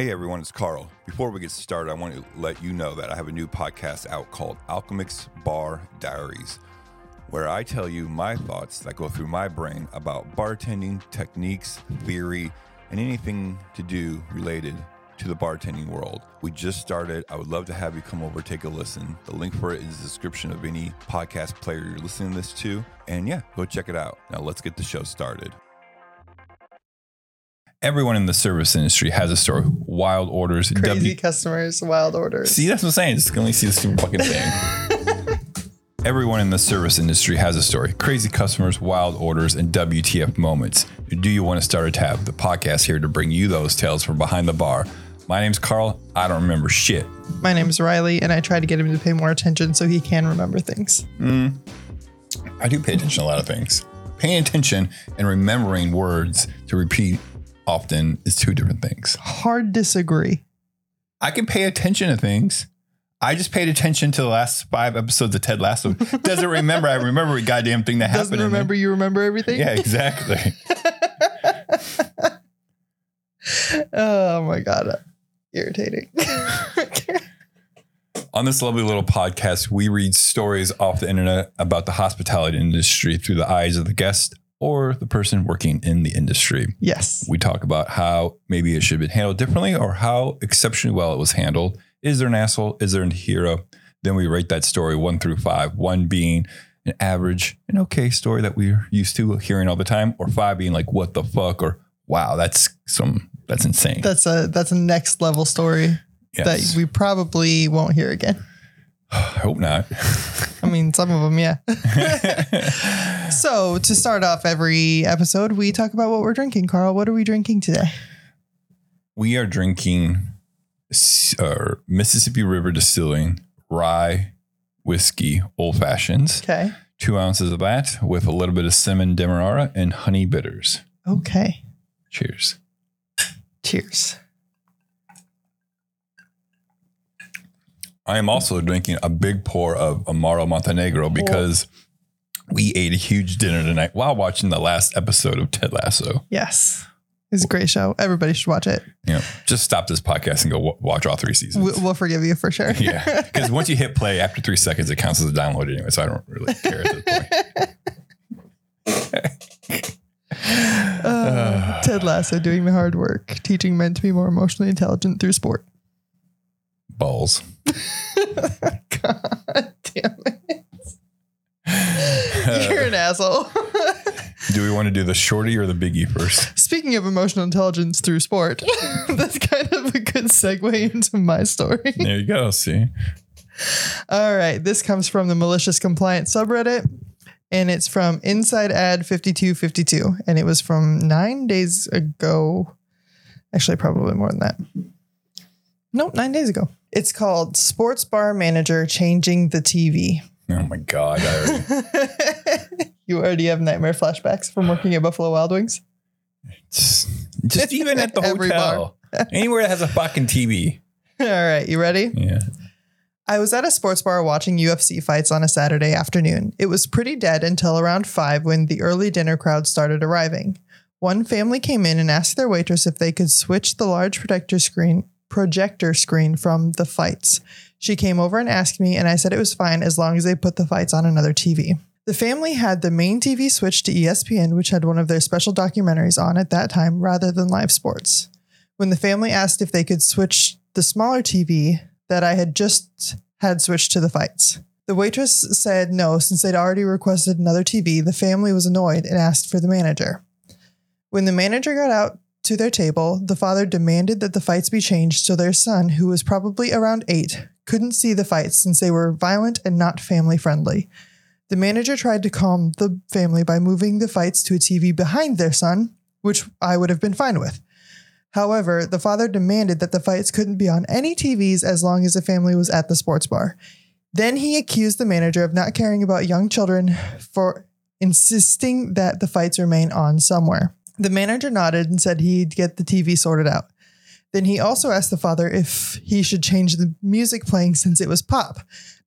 Hey everyone, it's Carl. Before we get started, I want to let you know that I have a new podcast out called Alchemix Bar Diaries, where I tell you my thoughts that go through my brain about bartending, techniques, theory, and anything to do related to the bartending world. We just started. I would love to have you come over, take a listen. The link for it is the description of any podcast player you're listening to this to. And yeah, go check it out. Now let's get the show started. Everyone in the service industry has a story. Wild orders. Crazy customers, wild orders. See, that's what I'm saying. Just can only see the stupid fucking thing. Everyone in the service industry has a story. Crazy customers, wild orders, and WTF moments. Do you want to start a tab? The podcast here to bring you those tales from behind the bar. My name's Carl. I don't remember shit. My name's Riley, and I try to get him to pay more attention so he can remember things. I do pay attention to a lot of things. Paying attention and remembering words to repeat often is two different things. Hard disagree. I can pay attention to things. I just paid attention to the last 5 episodes of Ted Lasso. Doesn't remember. I remember a goddamn thing that happened. Doesn't remember. You remember everything? Yeah, exactly. Oh my God. Irritating. On this lovely little podcast, we read stories off the internet about the hospitality industry through the eyes of the guest or the person working in the industry. Yes. We talk about how maybe it should have been handled differently or how exceptionally well it was handled. Is there an asshole? Is there a hero? Then we rate that story 1 through 5, 1 being an average, an okay story that we're used to hearing all the time, or 5 being like, what the fuck? Or wow, that's insane. That's a next level story that we probably won't hear again. I hope not. I mean, some of them. Yeah. So to start off every episode, we talk about what we're drinking. Carl, what are we drinking today? We are drinking Mississippi River Distilling rye whiskey old fashions. Okay. 2 ounces of that with a little bit of cinnamon demerara and honey bitters. Okay. Cheers. Cheers. I am also drinking a big pour of Amaro Montenegro because we ate a huge dinner tonight while watching the last episode of Ted Lasso. Yes. It's a great show. Everybody should watch it. Yeah. Just stop this podcast and go watch all 3 seasons. We'll forgive you for sure. Yeah. Because once you hit play after 3 seconds, it counts as a download anyway. So I don't really care at this point. Ted Lasso, doing the hard work, teaching men to be more emotionally intelligent through sport. Balls. God damn it. You're an asshole. Do we want to do the shorty or the biggie first? Speaking of emotional intelligence through sport, that's kind of a good segue into my story. There you go. See? All right. This comes from the Malicious Compliance subreddit, and it's from Inside Ad 5252, and it was from 9 days ago. Actually, probably more than that. Nope, 9 days ago. It's called Sports Bar Manager Changing the TV. Oh my God. You already have nightmare flashbacks from working at Buffalo Wild Wings? Just even at the hotel. Anywhere that has a fucking TV. All right. You ready? Yeah. I was at a sports bar watching UFC fights on a Saturday afternoon. It was pretty dead until around 5 when the early dinner crowd started arriving. One family came in and asked their waitress if they could switch the large projector screen from the fights. She came over and asked me, and I said it was fine as long as they put the fights on another TV. The family had the main TV switched to ESPN, which had one of their special documentaries on at that time, rather than live sports. When the family asked if they could switch the smaller TV that I had just had switched to the fights, the waitress said no, since they'd already requested another TV. The family was annoyed and asked for the manager. When the manager got out to their table, the father demanded that the fights be changed so their son, who was probably around 8, couldn't see the fights since they were violent and not family friendly. The manager tried to calm the family by moving the fights to a TV behind their son, which I would have been fine with. However, the father demanded that the fights couldn't be on any TVs as long as the family was at the sports bar. Then he accused the manager of not caring about young children for insisting that the fights remain on somewhere. The manager nodded and said he'd get the TV sorted out. Then he also asked the father if he should change the music playing since it was pop.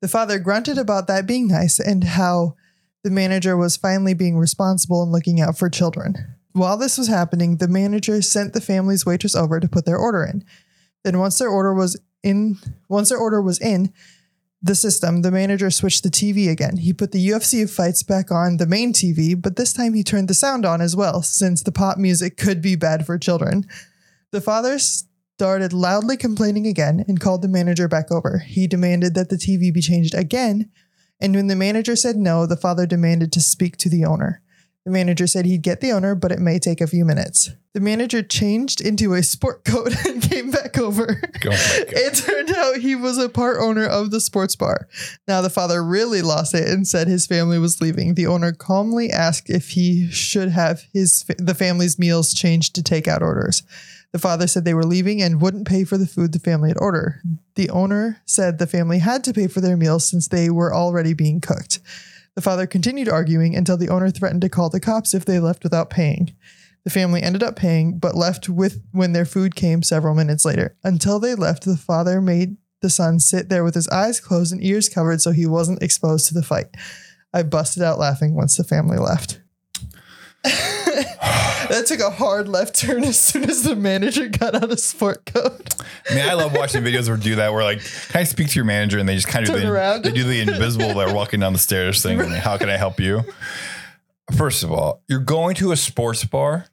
The father grunted about that being nice and how the manager was finally being responsible and looking out for children. While this was happening, the manager sent the family's waitress over to put their order in. Then once their order was in the system, the manager switched the TV again. He put the UFC fights back on the main TV, but this time he turned the sound on as well, since the pop music could be bad for children. The father started loudly complaining again and called the manager back over. He demanded that the TV be changed again, and when the manager said no, the father demanded to speak to the owner. The manager said he'd get the owner, but it may take a few minutes. The manager changed into a sport coat and came back over. Oh it turned out he was a part owner of the sports bar. Now the father really lost it and said his family was leaving. The owner calmly asked if he should have the family's meals changed to takeout orders. The father said they were leaving and wouldn't pay for the food the family had ordered. The owner said the family had to pay for their meals since they were already being cooked. The father continued arguing until the owner threatened to call the cops if they left without paying. The family ended up paying, but left when their food came several minutes later. Until they left, the father made the son sit there with his eyes closed and ears covered so he wasn't exposed to the fight. I busted out laughing once the family left. That took a hard left turn as soon as the manager got out of sport coat. Man, I love watching videos where do that, where like, can I speak to your manager? And they just kind of do the invisible, they're walking down the stairs thing. Right. And how can I help you? First of all, you're going to a sports bar.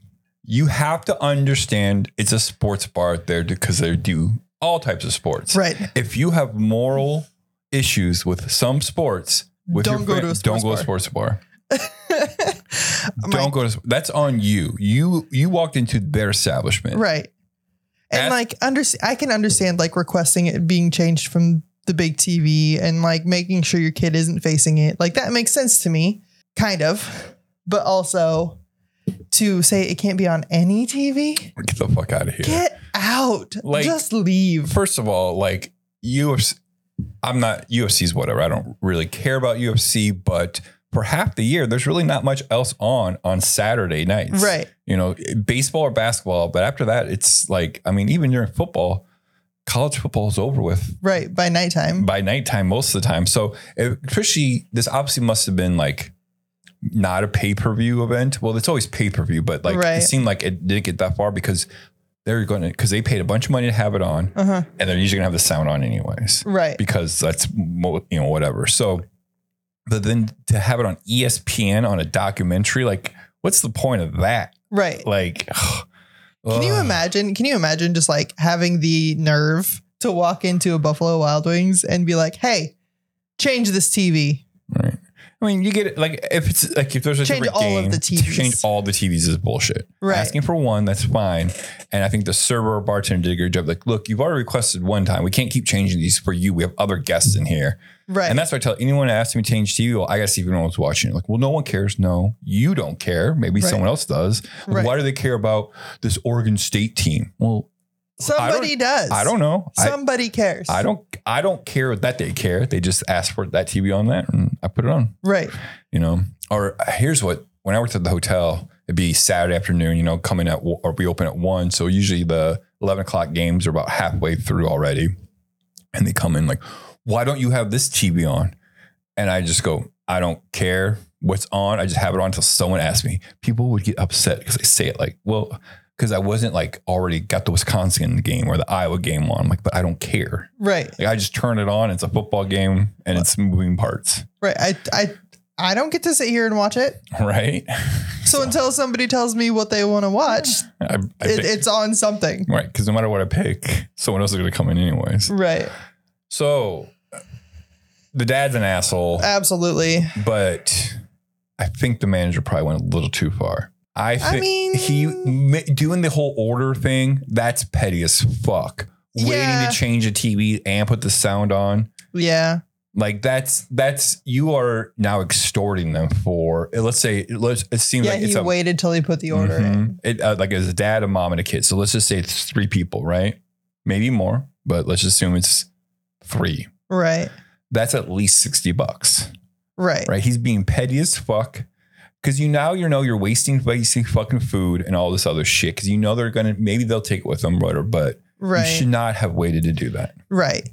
You have to understand it's a sports bar there because they do all types of sports. Right. If you have moral issues with some sports, don't go to a sports bar. That's on you. You walked into their establishment. Right. And I can understand like requesting it being changed from the big TV and like making sure your kid isn't facing it. Like that makes sense to me, kind of. But also to say it can't be on any TV. Get the fuck out of here. Get out. Like, just leave. First of all, like UFC's whatever. I don't really care about UFC, but for half the year, there's really not much else on Saturday nights. Right. You know, baseball or basketball. But after that, it's like, I mean, even during football, college football is over with. Right. By nighttime, most of the time. So especially this obviously must have been like not a pay-per-view event. Well, it's always pay-per-view, but like It seemed like it didn't get that far because because they paid a bunch of money to have it on and they're usually gonna have the sound on anyways. Right. Because that's, whatever. So. But then to have it on ESPN on a documentary, like what's the point of that? Right. Like, can you imagine just like having the nerve to walk into a Buffalo Wild Wings and be like, hey, change this TV. Right. I mean, you get it. Like if it's like, if there's a change all game, of the TVs. Change all the TVs is bullshit. Right. Asking for one, that's fine. And I think the server or bartender did a good job. Like, look, you've already requested one time. We can't keep changing these for you. We have other guests in here. Right. And that's what I tell anyone that asks me to change TV. Well, I got to see if anyone was watching. Like, well, no one cares. No, you don't care. Maybe someone else does. Like, right. Why do they care about this Oregon State team? Well, somebody does. I don't know. Somebody cares. I don't care that they care. They just asked for that TV on that and I put it on. Right. You know, or here's what, when I worked at the hotel, it'd be Saturday afternoon, you know, we open at 1:00. So usually the 11 o'clock games are about halfway through already. And they come in like, why don't you have this TV on? And I just go, I don't care what's on. I just have it on until someone asks me. People would get upset because I say it like, well, because I wasn't like already got the Wisconsin game or the Iowa game on. I'm like, but I don't care. Right. Like I just turn it on. It's a football game and it's moving parts. Right. I don't get to sit here and watch it. Right. So until somebody tells me what they want to watch, it's on something. Right. Because no matter what I pick, someone else is going to come in anyways. Right. So the dad's an asshole. Absolutely. But I think the manager probably went a little too far. I mean, doing the whole order thing, that's petty as fuck. Yeah. Waiting to change a TV and put the sound on. Yeah. Like that's you are now extorting them for, he waited till he put the order in. Like it's a dad, a mom and a kid. So let's just say it's 3 people, right? Maybe more, but let's just assume it's 3. Right. That's at least $60. Right. Right. He's being petty as fuck. Because you're wasting fucking food and all this other shit. Because you know they're going to, maybe they'll take it with them, but you should not have waited to do that. Right.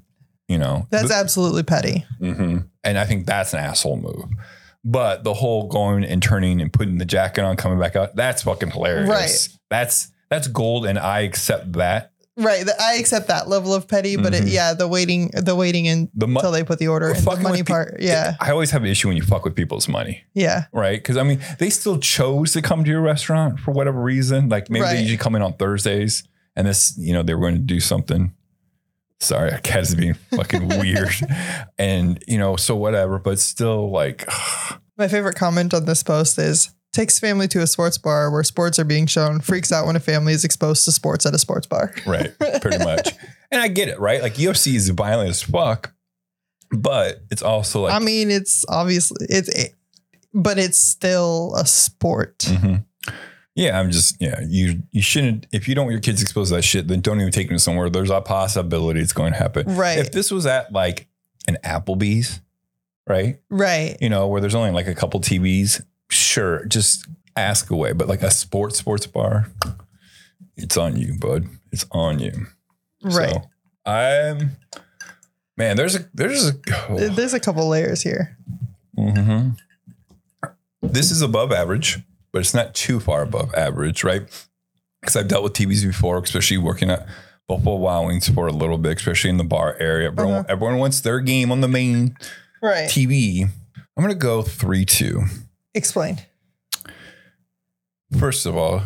You know. That's absolutely petty. Mm-hmm. And I think that's an asshole move. But the whole going and turning and putting the jacket on, coming back out, that's fucking hilarious. Right. That's gold and I accept that. Right. I accept that level of petty, but it, yeah, the waiting until they put the order in, the money part. Yeah. I always have an issue when you fuck with people's money. Yeah. Right. Because I mean, they still chose to come to your restaurant for whatever reason. Like maybe they usually come in on Thursdays and this, you know, they were going to do something. Sorry, our cat is being fucking weird. And, you know, so whatever, but still like. My favorite comment on this post is, takes family to a sports bar where sports are being shown, freaks out when a family is exposed to sports at a sports bar. Right. Pretty much. And I get it, right? Like UFC is violent as fuck, but it's also like, I mean, it's obviously but it's still a sport. Mm-hmm. Yeah. You shouldn't, if you don't want your kids exposed to that shit, then don't even take them somewhere. There's a possibility it's going to happen. Right. If this was at like an Applebee's, right? Right. You know, where there's only like a couple TVs. Sure, just ask away. But like a sports bar, it's on you, bud. It's on you. Right. So there's a couple layers here. Mm-hmm. This is above average, but it's not too far above average, right? Because I've dealt with TVs before, especially working at Buffalo Wild Wings for a little bit, especially in the bar area. Everyone wants their game on the main TV. I'm going to go 3-2. Explain. First of all,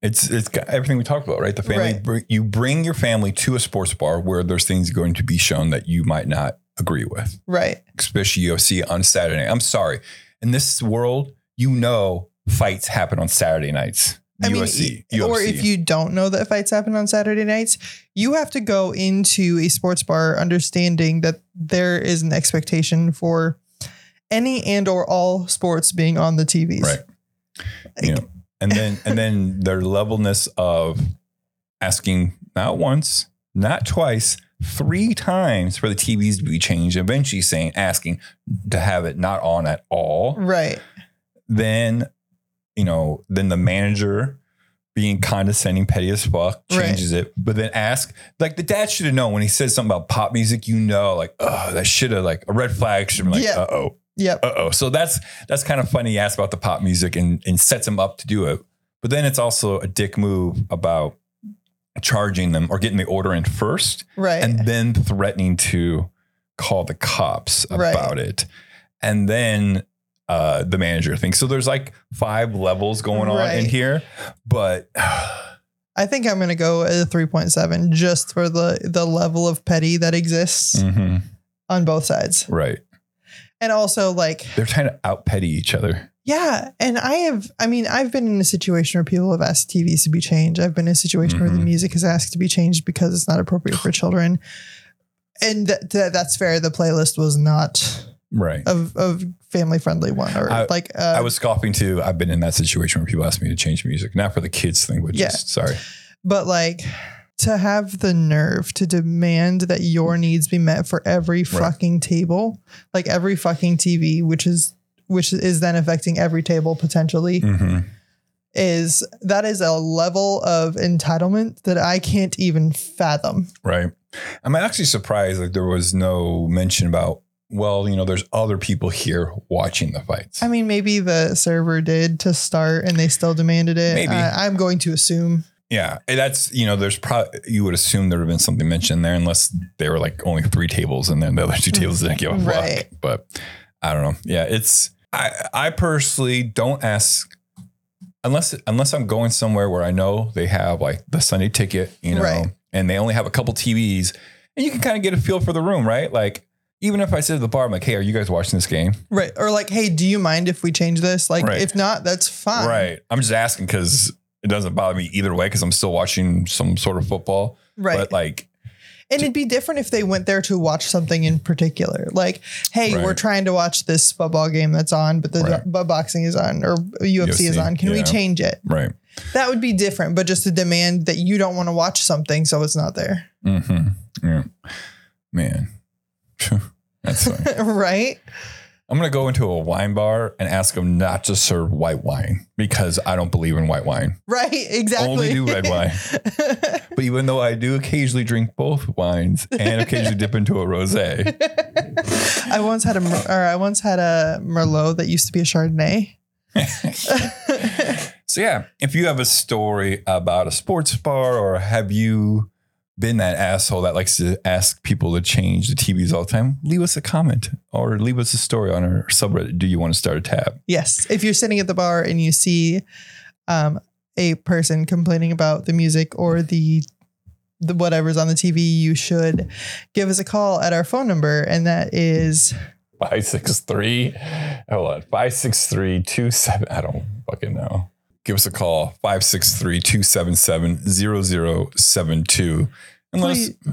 it's got everything we talked about, right? The family, you bring your family to a sports bar where there's things going to be shown that you might not agree with. Right. Especially UFC on Saturday. I'm sorry. In this world, you know, fights happen on Saturday nights. UFC. Or if you don't know that fights happen on Saturday nights, you have to go into a sports bar understanding that there is an expectation for any and or all sports being on the TVs. Right. Like, you know, and then their levelness of asking not once, not twice, 3 times for the TVs to be changed, eventually asking to have it not on at all. Right. Then the manager being condescending, petty as fuck, changes it. But then ask, like the dad should have known when he said something about pop music, you know, like, oh, that should have like a red flag should have been like, uh-oh. Yep. Uh-oh. So that's kind of funny. He asked about the pop music and sets him up to do it. But then it's also a dick move about charging them or getting the order in first. Right. And then threatening to call the cops about it. And then the manager thing. So there's like 5 levels going on in here. But I think I'm going to go at a 3.7 just for the level of petty that exists on both sides. Right. And also like they're trying to out petty each other. Yeah. And I've been in a situation where people have asked TVs to be changed. I've been in a situation where the music is asked to be changed because it's not appropriate for children. And that's fair. The playlist was not of family friendly one. Or I was scoffing too. I've been in that situation where people ask me to change music, not for the kids thing, but just sorry. But like to have the nerve to demand that your needs be met for every fucking table, like every fucking TV, which is then affecting every table potentially, that is a level of entitlement that I can't even fathom. Right. I'm actually surprised like there was no mention about, well, you know, there's other people here watching the fights. I mean, maybe the server did to start and they still demanded it. Maybe. I'm going to assume. Yeah, that's, you know, there's probably, you would assume there would have been something mentioned there unless there were like only 3 tables and then the other 2 tables didn't give a fuck. But I don't know. Yeah, it's, I personally don't ask unless I'm going somewhere where I know they have like the Sunday ticket, you know, and they only have a couple TVs and you can kind of get a feel for the room, right? Like, even if I sit at the bar, I'm like, hey, are you guys watching this game? Right. Or like, hey, do you mind if we change this? Like, if not, that's fine. Right. I'm just asking because it doesn't bother me either way because I'm still watching some sort of football. Right. But like, and it'd be different if they went there to watch something in particular. Like, hey, we're trying to watch this football game that's on, but the boxing is on or UFC is on. Can we change it? Right. That would be different, but just a demand that you don't want to watch something, so it's not there. Mm-hmm. Yeah. Man. That's funny. Right. I'm going to go into a wine bar and ask them not to serve white wine because I don't believe in white wine. Right. Exactly. Only do red wine. But even though I do occasionally drink both wines and occasionally dip into a rosé. I once had a Merlot that used to be a Chardonnay. So yeah, if you have a story about a sports bar or have you been that asshole that likes to ask people to change the TVs all the time, leave us a comment or leave us a story on our subreddit. Do you want to start a tab? Yes. If you're sitting at the bar and you see a person complaining about the music or the whatever's on the TV, you should give us a call at our phone number. And that is 563-27. I don't fucking know. Give us a call, 563-277-0072.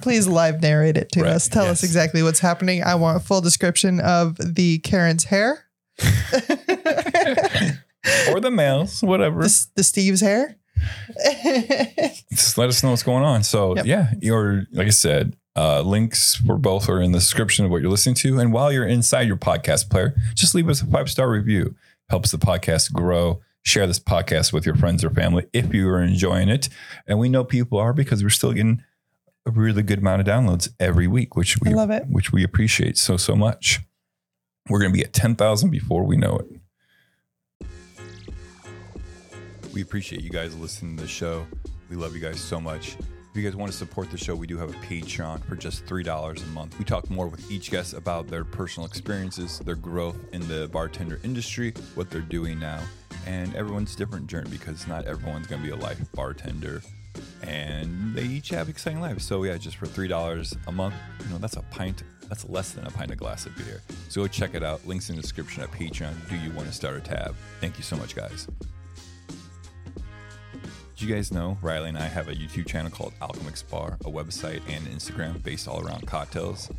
Please live narrate it to us. Tell us exactly what's happening. I want a full description of the Karen's hair. Or the male's, whatever. The Steve's hair. Just let us know what's going on. So, like I said, links for both are in the description of what you're listening to. And while you're inside your podcast player, just leave us a 5-star review. Helps the podcast grow. Share this podcast with your friends or family if you are enjoying it. And we know people are because we're still getting a really good amount of downloads every week, which we love it, which we appreciate so much. We're going to be at 10,000 before we know it. We appreciate you guys listening to the show. We love you guys so much. If you guys want to support the show, we do have a Patreon for just $3 a month. We talk more with each guest about their personal experiences, their growth in the bartender industry, what they're doing now. And everyone's different journey because not everyone's going to be a life bartender and they each have exciting lives. So yeah, just for $3 a month, that's a pint. That's less than a pint of glass of beer. So go check it out. Links in the description at Patreon. Do you want to start a tab? Thank you so much, guys. Did you guys know Riley and I have a YouTube channel called Alchemix Bar, a website and an Instagram based all around cocktails?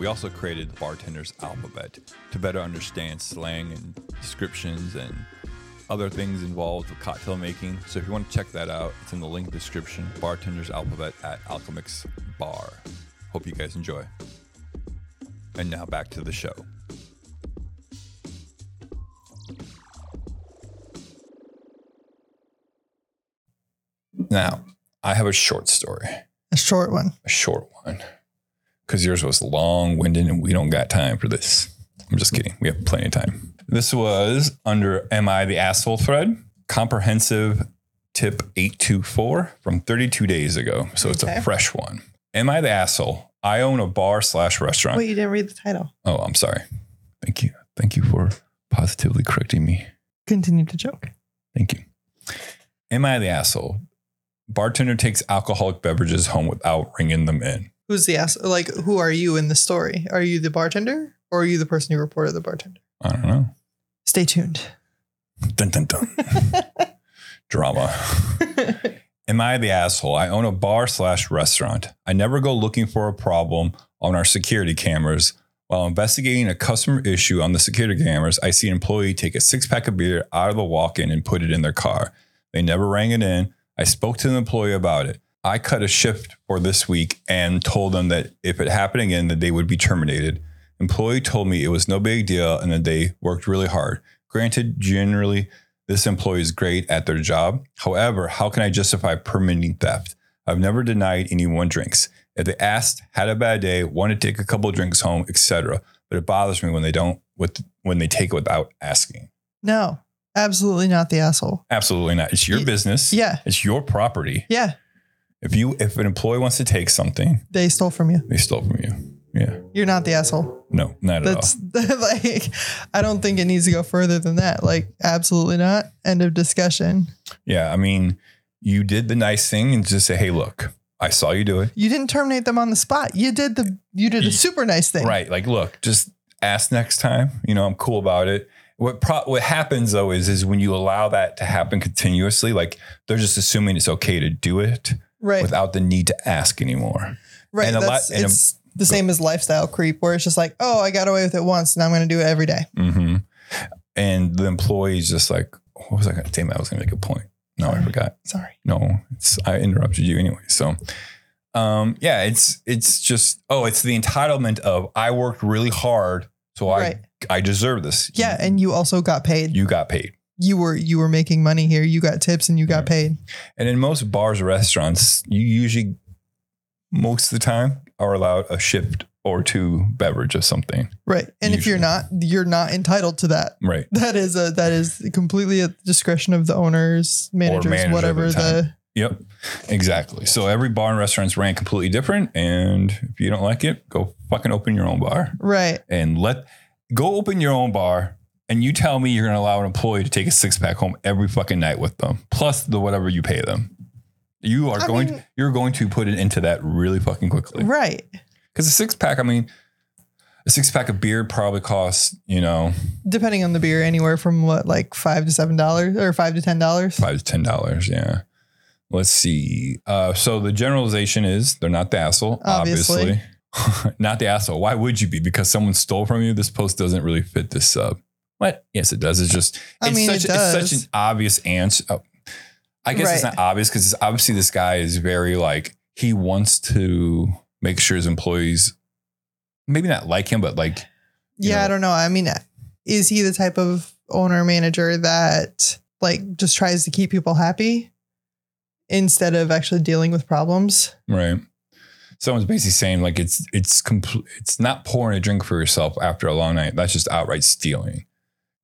We also created the Bartender's Alphabet to better understand slang and descriptions and other things involved with cocktail making. So if you want to check that out, it's in the link description, Bartender's Alphabet at Alchemix Bar. Hope you guys enjoy. And now back to the show. Now, I have a short story. A short one. A short one. Because yours was long-winded and we don't got time for this. I'm just kidding. We have plenty of time. This was under Am I the Asshole thread, comprehensive tip 824 from 32 days ago. So it's a fresh one. Am I the asshole? I own a bar/restaurant. Wait, you didn't read the title. Oh, I'm sorry. Thank you. Thank you for positively correcting me. Continue to joke. Thank you. Am I the asshole? Bartender takes alcoholic beverages home without ringing them in. Who's the asshole? Like, who are you in the story? Are you the bartender or are you the person who reported the bartender? I don't know. Stay tuned. Dun, dun, dun. Drama. Am I the asshole? I own a bar/restaurant. I never go looking for a problem on our security cameras. While investigating a customer issue on the security cameras, I see an employee take a 6-pack of beer out of the walk-in and put it in their car. They never rang it in. I spoke to the employee about it. I cut a shift for this week and told them that if it happened again, that they would be terminated. Employee told me it was no big deal and that they worked really hard. Granted, generally, this employee is great at their job. However, how can I justify permitting theft? I've never denied anyone drinks. If they asked, had a bad day, wanted to take a couple of drinks home, etc. But it bothers me when they don't, when they take it without asking. No, absolutely not the asshole. Absolutely not. It's your business. Yeah. It's your property. Yeah. If an employee wants to take something. They stole from you. They stole from you. Yeah. You're not the asshole. No, not at all. Like, I don't think it needs to go further than that. Like, absolutely not. End of discussion. Yeah. I mean, you did the nice thing and just say, hey, look, I saw you do it. You didn't terminate them on the spot. You did a super nice thing. Right. Like, look, just ask next time. I'm cool about it. What happens though is when you allow that to happen continuously, like they're just assuming it's okay to do it without the need to ask anymore. Right. And the same as lifestyle creep, where it's just like, oh, I got away with it once and I'm going to do it every day. Mm-hmm. And the employee's just like, what was I going to say? I was going to make a point. No, I forgot. Sorry. No, I interrupted you anyway. So, it's just, it's the entitlement of I worked really hard. So I deserve this. Yeah. And you also got paid. You got paid. You were making money here. You got tips and you got paid. And in most bars, restaurants, you usually most of the time are allowed a shift or two beverage of something. Right. And usually, if you're not entitled to that. Right. That is completely at the discretion of the owners, managers, whatever the Yep, exactly. So every bar and restaurant's ranked completely different. And if you don't like it, go fucking open your own bar. Right. And go open your own bar. And you tell me you're going to allow an employee to take a six-pack home every fucking night with them, plus the whatever you pay them. You're going to put it into that really fucking quickly. Right. Because a six-pack of beer probably costs, depending on the beer, anywhere from what, like $5 to $7 or $5 to $10? $5 to $10, yeah. Let's see. So the generalization is they're not the asshole, obviously. Not the asshole. Why would you be? Because someone stole from you? This post doesn't really fit this sub. What? Yes, it does. It's just, it's such an obvious answer. Oh, I guess It's not obvious because it's obviously this guy is very he wants to make sure his employees maybe not like him, but I don't know. I mean, is he the type of owner manager that just tries to keep people happy instead of actually dealing with problems? Right. Someone's basically saying it's not pouring a drink for yourself after a long night. That's just outright stealing.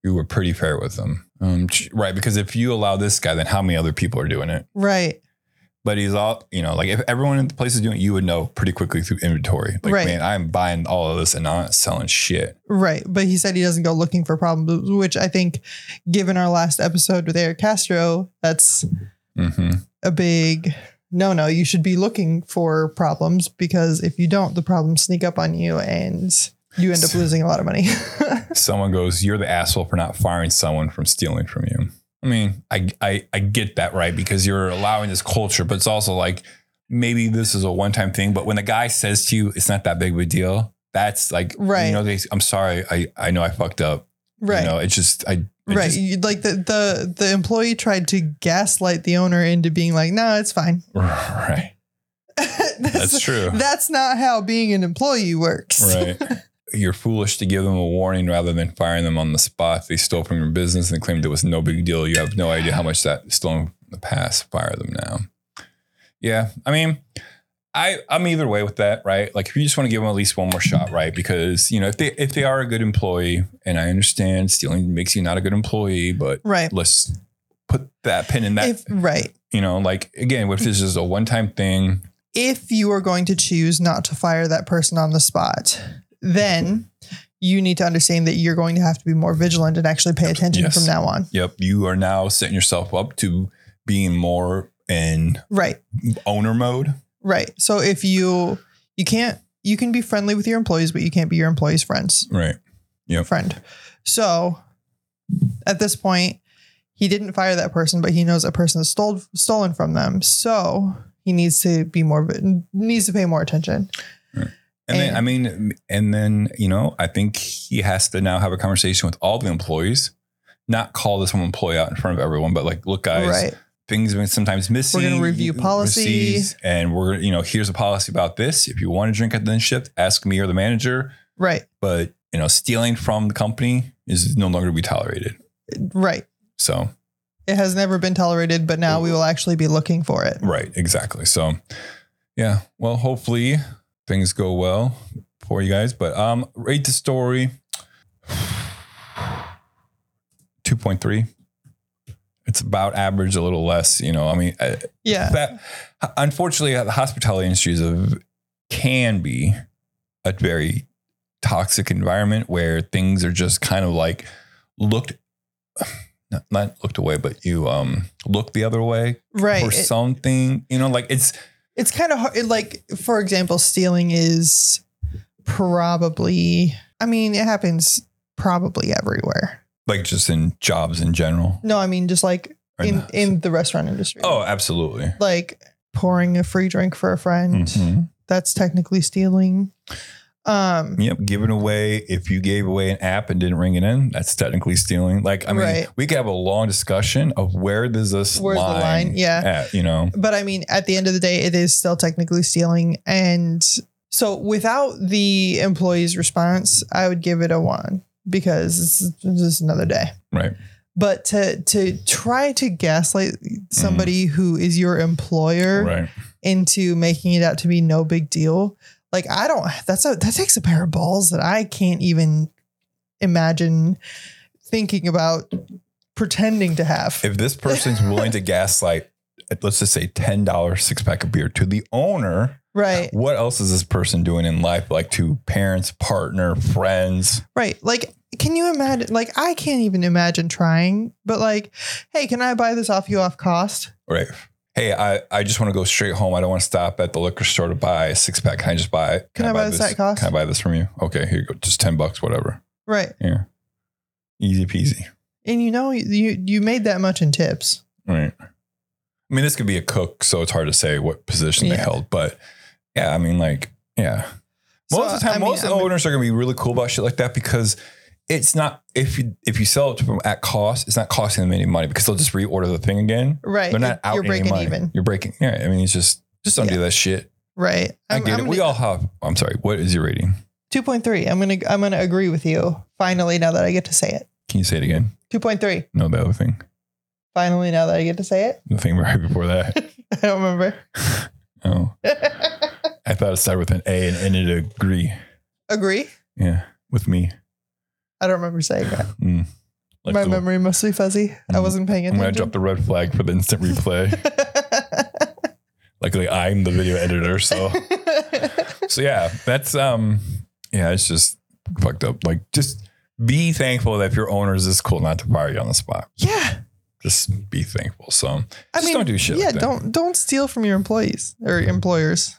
You were pretty fair with them. Right. Because if you allow this guy, then how many other people are doing it? Right. But he's all, if everyone in the place is doing it, you would know pretty quickly through inventory. Man, I'm buying all of this and not selling shit. Right. But he said he doesn't go looking for problems, which I think, given our last episode with Eric Castro, that's a big no. You should be looking for problems, because if you don't, the problems sneak up on you and you end up losing a lot of money. Someone goes, you're the asshole for not firing someone from stealing from you. I mean, I get that, right? Because you're allowing this culture, but it's also maybe this is a one-time thing. But when the guy says to you, it's not that big of a deal. That's right. I'm sorry. I know I fucked up. Right. It's just, the employee tried to gaslight the owner into being no, it's fine. Right. That's true. That's not how being an employee works. Right. You're foolish to give them a warning rather than firing them on the spot. They stole from your business and claimed it was no big deal. You have no idea how much that stolen in the past. Fire them now. Yeah. I mean, I'm either way with that, right? If you just want to give them at least one more shot, right? Because, if they are a good employee, and I understand stealing makes you not a good employee, but let's put that pin in that. Again, what if this is a one-time thing? If you are going to choose not to fire that person on the spot, then you need to understand that you're going to have to be more vigilant and actually pay attention from now on. Yep. You are now setting yourself up to being more in owner mode. Right. So if you can be friendly with your employees, but you can't be your employees' friends. Right. Yep. Friend. So at this point, he didn't fire that person, but he knows that person is stolen from them. So he needs to pay more attention. Right. And then I think he has to now have a conversation with all the employees, not call this one employee out in front of everyone, but look, guys, things have been sometimes missing. We're going to review policy. And we're, here's a policy about this. If you want to drink at the end shift, ask me or the manager. Right. But, stealing from the company is no longer to be tolerated. Right. So it has never been tolerated, but now we will actually be looking for it. Right. Exactly. So, yeah, well, hopefully things go well for you guys, but rate the story 2.3. It's about average, a little less, I mean, unfortunately, the hospitality industry can be a very toxic environment where things are just kind of not looked away, but you look the other way, right? Or something, it's kind of hard. For example, stealing is probably, I mean, it happens probably everywhere. Just in jobs in general. No, I mean, just in the restaurant industry. Oh, absolutely. Pouring a free drink for a friend. Mm-hmm. That's technically stealing. Yep. Giving away. If you gave away an app and didn't ring it in, that's technically stealing. We could have a long discussion of where's the line at, But I mean, at the end of the day, it is still technically stealing. And so without the employee's response, I would give it a 1 because it's just another day. Right. But to try to gaslight somebody who is your employer into making it out to be no big deal. That takes a pair of balls that I can't even imagine thinking about pretending to have. If this person's willing to gaslight let's just say $10 six-pack of beer to the owner. Right. What else is this person doing in life? Like to parents, partner, friends. Right. Like, can you imagine? Like, I can't even imagine trying, but like, hey, can I buy this off you off cost? Right. Hey, I just want to go straight home. I don't want to stop at the liquor store to buy a six-pack. Can I just buy it? Can I buy this at cost? Can I buy this from you? Okay, here you go. Just $10, whatever. Right. Yeah. Easy peasy. And you know, you made that much in tips. Right. I mean, this could be a cook, so it's hard to say what position they held. But yeah, I mean, like, yeah. Most of the owners are going to be really cool about shit like that because it's not, if you sell it to them at cost, it's not costing them any money because they'll just reorder the thing again. Right. They're not out any money. You're breaking even. You're breaking. Yeah. I mean, it's just don't do that shit. Right. I get it. We all have. I'm sorry. What is your rating? 2.3. I'm gonna agree with you. Finally, now that I get to say it. Can you say it again? 2.3. No, the other thing. Finally, now that I get to say it. The thing right before that. I don't remember. Oh. I thought it started with an A and ended agree. Agree? Yeah. With me. I don't remember saying that. Mm. Like my memory mostly fuzzy. I wasn't paying attention. I'm going to drop the red flag for the instant replay. Luckily, I'm the video editor. So yeah, that's, it's just fucked up. Like, just be thankful that if your owner is this cool not to fire you on the spot. Yeah. Just be thankful. So I mean, don't do shit like that. Yeah, don't steal from your employees or employers.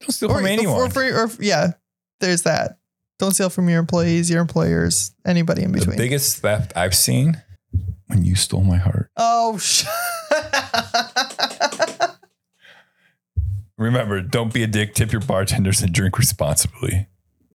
Don't steal from anyone. There's that. Don't steal from your employees, your employers, anybody in between. The biggest theft I've seen when you stole my heart. Oh, remember, don't be a dick. Tip your bartenders and drink responsibly.